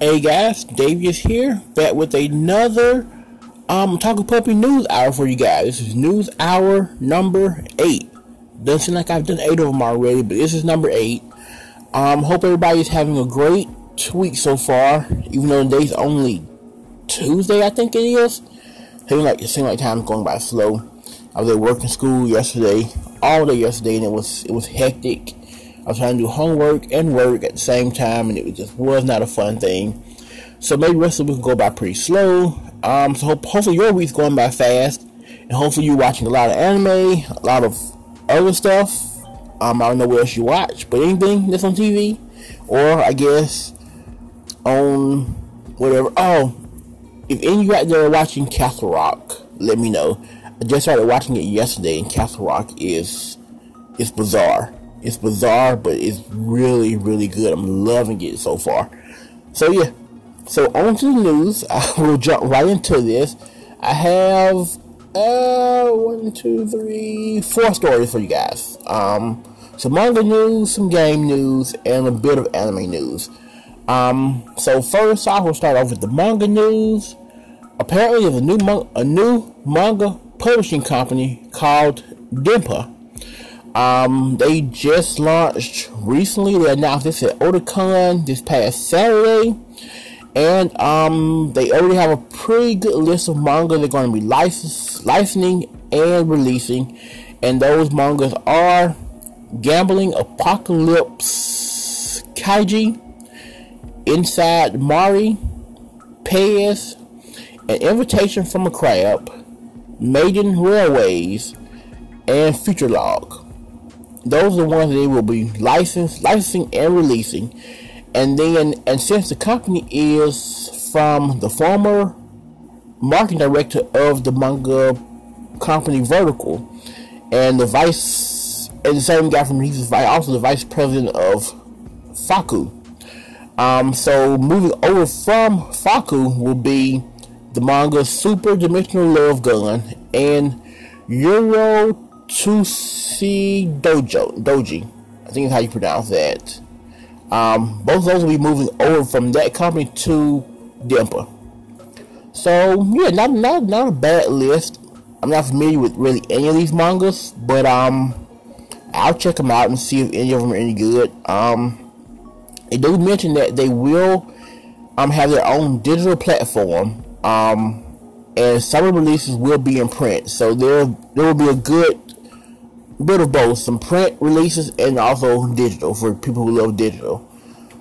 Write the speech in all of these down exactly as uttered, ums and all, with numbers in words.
Hey guys, Davey is here, back with another um, Otaku Puppy News Hour for you guys. This is News Hour number eight. Doesn't seem like I've done eight of them already, but this is number eight. Um, hope everybody's having a great week so far, even though today's only Tuesday, I think it is. It seems like, it seemed like time's going by slow. I was at work and school yesterday, all day yesterday, and it was it was hectic. I was trying to do homework and work at the same time, and it just was not a fun thing. So maybe the rest of the week will go by pretty slow. Um, so hope, hopefully your week's going by fast, and hopefully you're watching a lot of anime, a lot of other stuff. Um, I don't know what else you watch, but anything that's on T V, or I guess on whatever. Oh, if any of you out there are watching Castle Rock, let me know. I just started watching it yesterday, and Castle Rock is is bizarre. It's bizarre, but it's really, really good. I'm loving it so far. So, yeah. So, on to the news. I will jump right into this. I have, uh, one, two, three, four stories for you guys. Um, some manga news, some game news, and a bit of anime news. Um, so first off, we'll start off with the manga news. Apparently, there's a new, mon- a new manga publishing company called Denpa. Um, they just launched recently. They announced this at Otakon this past Saturday, and um, they already have a pretty good list of manga they're going to be license, licensing and releasing, and those mangas are Gambling Apocalypse Kaiji, Inside Mari, Pez, An Invitation from a Crab, Maiden Railways, and Future Log. Those are the ones they will be licensed, licensing and releasing. And then, and since the company is from the former marketing director of the manga company Vertical, and the vice, and the same guy from he's also the vice president of Fakku. Um, so moving over from Fakku will be the manga Super Dimensional Love Gun and Euro Tusi Dojo Doji. I think is how you pronounce that. Um, both of those will be moving over from that company to Denpa. So yeah, not not not a bad list. I'm not familiar with really any of these mangas, but um, I'll check them out and see if any of them are any good. Um, they do mention that they will um have their own digital platform. Um. And some releases will be in print, so there there will be a good bit of both, some print releases and also digital for people who love digital.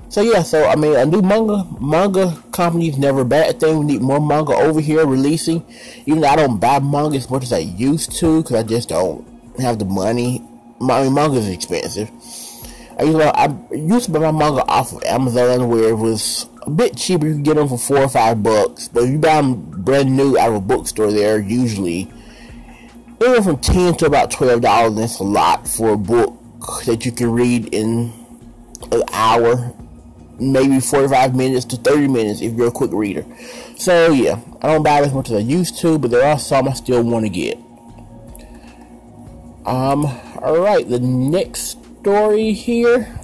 So yeah, so I mean, a new manga manga company is never a bad thing. We need more manga over here releasing. Even though I don't buy manga as much as I used to, because I just don't have the money. I mean, manga is expensive. I used to, I used to buy my manga off of Amazon, where it was a bit cheaper. You can get them for four or five bucks. But if you buy them brand new out of a bookstore, they're usually anywhere from ten to about twelve dollars. That's a lot for a book that you can read in an hour, maybe forty-five minutes to thirty minutes if you're a quick reader. So yeah, I don't buy as much as I used to, but there are some I still want to get. Um, all right, the next story here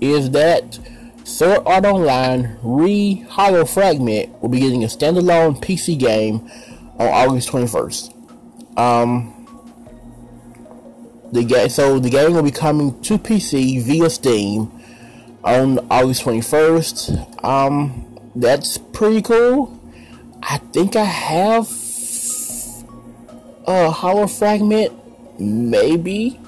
is that Sword Art Online Re Hollow Fragment will be getting a standalone P C game on August twenty-first. Um, the game, so the game will be coming to P C via Steam on August twenty-first. Um, that's pretty cool. I think I have a Hollow Fragment, maybe.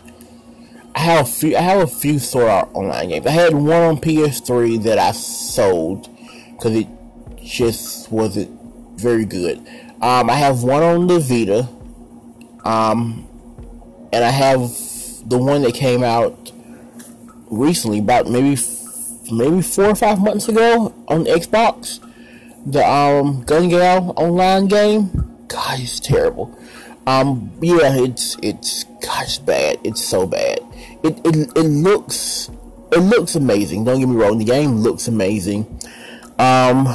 I have a few. I have a few Sword Art Online games. I had one on P S three that I sold because it just wasn't very good. Um, I have one on the Vita, um, and I have the one that came out recently, about maybe maybe four or five months ago on Xbox. The um, Gun Gale Online game. God, it's terrible. Um, yeah, it's it's gosh bad. It's so bad. It, it it looks it looks amazing. Don't get me wrong. The game looks amazing. Um,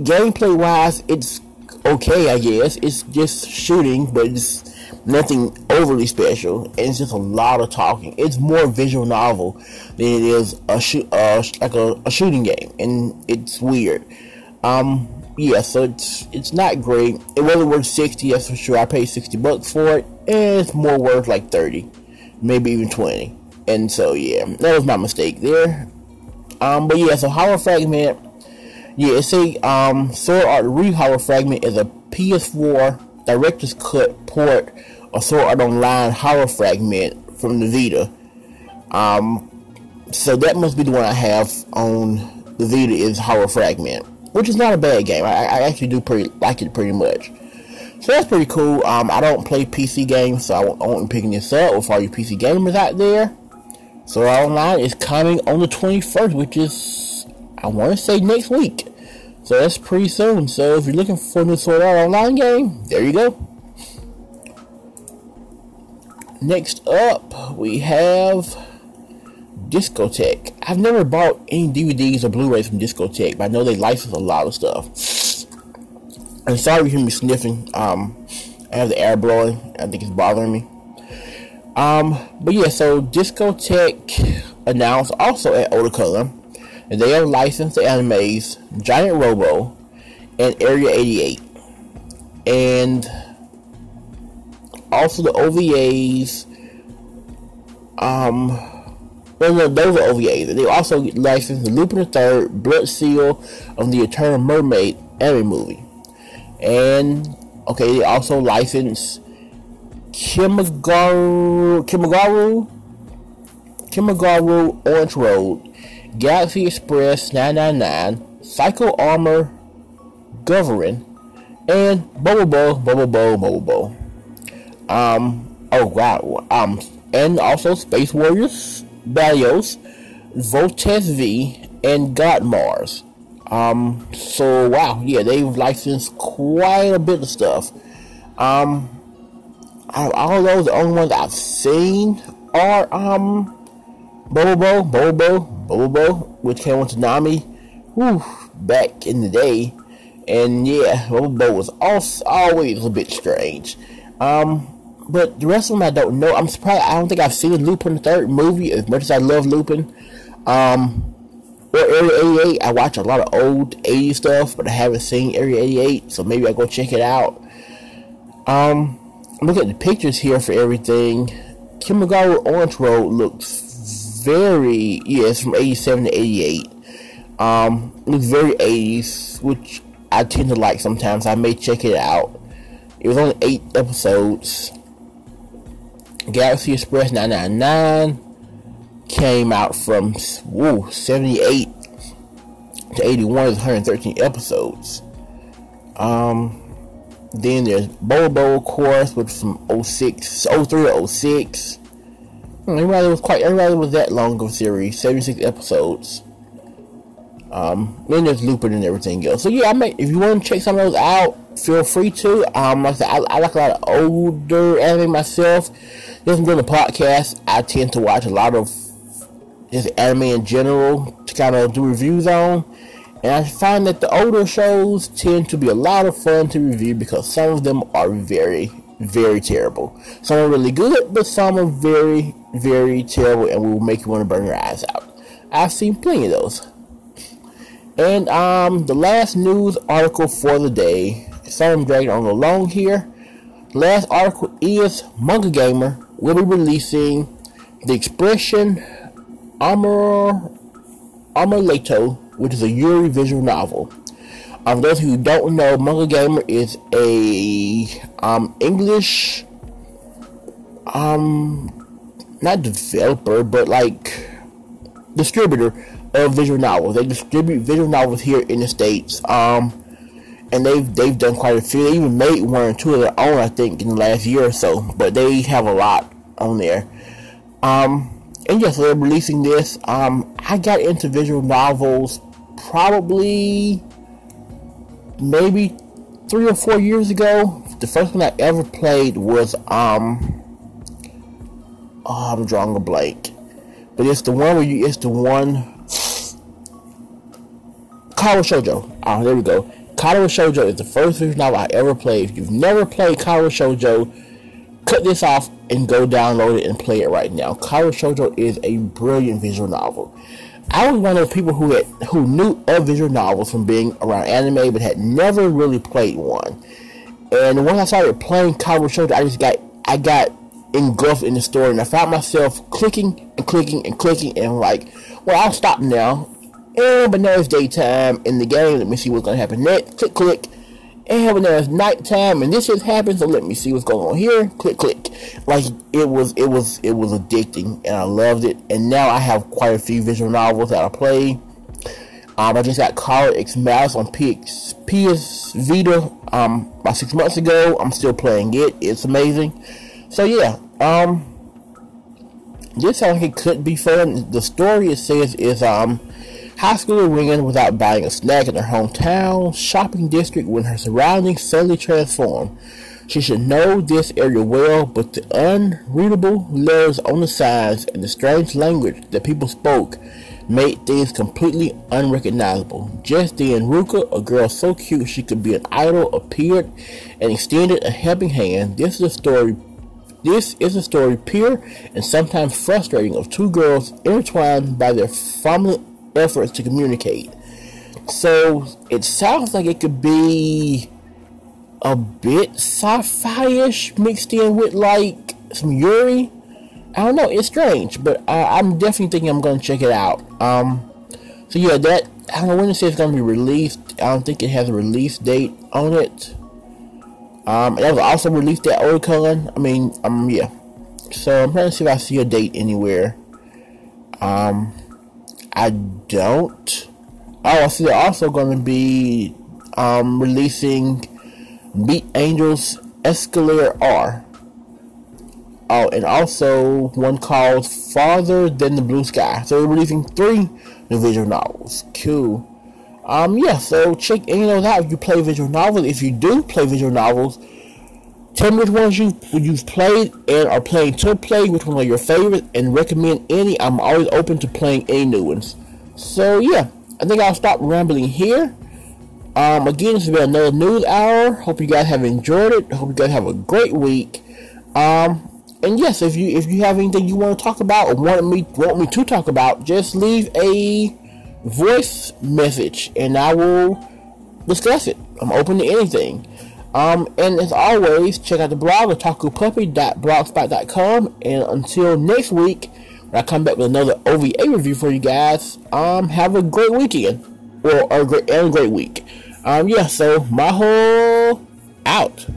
gameplay wise, it's okay, I guess. It's just shooting, but it's nothing overly special. It's just a lot of talking. It's more visual novel than it is a shoot, uh, like a, a shooting game, and it's weird. Um, yeah, so it's it's not great. It wasn't worth sixty, that's for sure. I paid sixty bucks for it, and it's more worth like thirty, maybe even twenty. And so yeah, that was my mistake there. Um, but yeah, so Hollow Fragment. Yeah, it's a um, Sword Art Re Hollow Fragment is a P S four director's cut port of Sword Art Online Hollow Fragment from the Vita. Um, so that must be the one I have on the Vita is Hollow Fragment, which is not a bad game. I, I actually do pretty like it pretty much. So that's pretty cool. Um, I don't play P C games, so I won't, I won't be picking this up with all you P C gamers out there. Sword Art Online is coming on the twenty-first, which is, I want to say, next week. So that's pretty soon. So if you're looking for a new Sword Art Online game, there you go. Next up, we have Discotek. I've never bought any D V Ds or Blu-rays from Discotek, but I know they license a lot of stuff. I'm sorry if you hear me sniffing. Um, I have the air blowing. I think it's bothering me. Um, but yeah, so Discotek announced also at Otakon that they have licensed the animes Giant Robo and Area eighty-eight, and also the O V As. Um, well, no, those are O V As. They also licensed the Lupin the third Blood Seal of the Eternal Mermaid anime movie, and okay, they also licensed Kimagure, Kimagure, Kimagure Orange Road, Galaxy Express nine nine nine, Psycho Armor Govering, and Bobo Bobo Bobo Bobo Bobo. Um, oh wow. Um, and also Space Warriors Balios Voltec V and God Mars. Um, so wow, yeah, they've licensed quite a bit of stuff. Um. Out of all those, the only ones I've seen are um Bobo Bobo Bobo Bobo, which came on Toonami, whew, back in the day, and yeah, Bobo Bobo was also always a bit strange. Um, but the rest of them I don't know. I'm surprised. I don't think I've seen Lupin the Third movie as much as I love Lupin. Um, or Area eighty-eight. I watch a lot of old eighties stuff, but I haven't seen Area eighty-eight, so maybe I go check it out. Um. Look at the pictures here for everything. Kimagure Orange Road looks very, yeah, it's from eighty-seven to eighty-eight. Um, looks very eighties, which I tend to like sometimes. I may check it out. It was only eight episodes. Galaxy Express nine nine nine came out from, woo, seventy-eight to eighty-one is one hundred thirteen episodes. Um... Then there's Bobo Bobo, of course, which is from oh six, oh three to oh six. Everybody was quite, everybody was that long ago series, seventy-six episodes. Um, then there's Lupin and everything else. So yeah, I may, if you want to check some of those out, feel free to. Um, like I said, I, I like a lot of older anime myself. Just doing the podcast, I tend to watch a lot of just anime in general to kind of do reviews on. And I find that the older shows tend to be a lot of fun to review because some of them are very, very terrible. Some are really good, but some are very, very terrible and will make you want to burn your eyes out. I've seen plenty of those. And um, the last news article for the day. Sorry I'm dragging on along here. The last article is Manga Gamer will be releasing the expression Amor Amor which is a Yuri visual novel. Um, those who don't know, Manga Gamer is a um, English, um, not developer, but like distributor of visual novels. They distribute visual novels here in the States, um, and they've they've done quite a few. They even made one or two of their own, I think, in the last year or so. But they have a lot on there. Um, And yes, they're releasing this. Um, I got into visual novels probably maybe three or four years ago. The first one I ever played was um, oh, I'm drawing a blank, but it's the one where you, it's the one Karo Shoujo. Oh, there we go. Karo Shoujo is the first visual novel I ever played. If you've never played Karo Shoujo, cut this off and go download it and play it right now. Karo Shoujo is a brilliant visual novel. I was one of the people who had, who knew of visual novels from being around anime, but had never really played one. And once I started playing Karo Shoujo, I just got I got engulfed in the story, and I found myself clicking and clicking and clicking, and I'm like, well, I'll stop now. And but now it's daytime in the game. Let me see what's gonna happen next. Click, click. And but now it's nighttime, and this has happened. So let me see what's going on here. Click, click. Like it was, it was, it was addicting, and I loved it. And now I have quite a few visual novels that I play. Um, I just got Collar X Malice on P S Vita um about six months ago. I'm still playing it. It's amazing. So yeah, um, this sounds like it could be fun. The story it says is um. high schooler ringing without buying a snack in her hometown shopping district when her surroundings suddenly transform. She should know this area well, but the unreadable letters on the signs and the strange language that people spoke made things completely unrecognizable. Just then, Ruka, a girl so cute she could be an idol, appeared and extended a helping hand. This is a story. This is a story pure and sometimes frustrating of two girls intertwined by their family efforts to communicate. So it sounds like it could be a bit sci-fi-ish mixed in with like some Yuri. I don't know, it's strange, but uh, I'm definitely thinking I'm gonna check it out. Um so yeah, that I don't know when it says it's gonna be released. I don't think it has a release date on it. Um that was also released at Otakon. I mean um yeah, so I'm trying to see if I see a date anywhere. um I don't. Oh, I see they're also going to be um, releasing Beat Angels Escalier R. Oh, and also one called Farther Than the Blue Sky. So they're releasing three new visual novels. Cool. Um, yeah, so check any of those out if you play visual novels. If you do play visual novels, tell me which ones you, you've played and are playing to play, which ones are your favorites, and recommend any. I'm always open to playing any new ones. So yeah, I think I'll stop rambling here. Um, again, this has been another news hour. Hope you guys have enjoyed it. Hope you guys have a great week. Um, and yes, if you if you have anything you want to talk about or want me want me to talk about, just leave a voice message and I will discuss it. I'm open to anything. Um, and as always, check out the blog at otaku puppy dot blogspot dot com, and until next week, when I come back with another O V A review for you guys, um, have a great weekend, or, or a great, and a great week. Um, yeah, so, Maho out.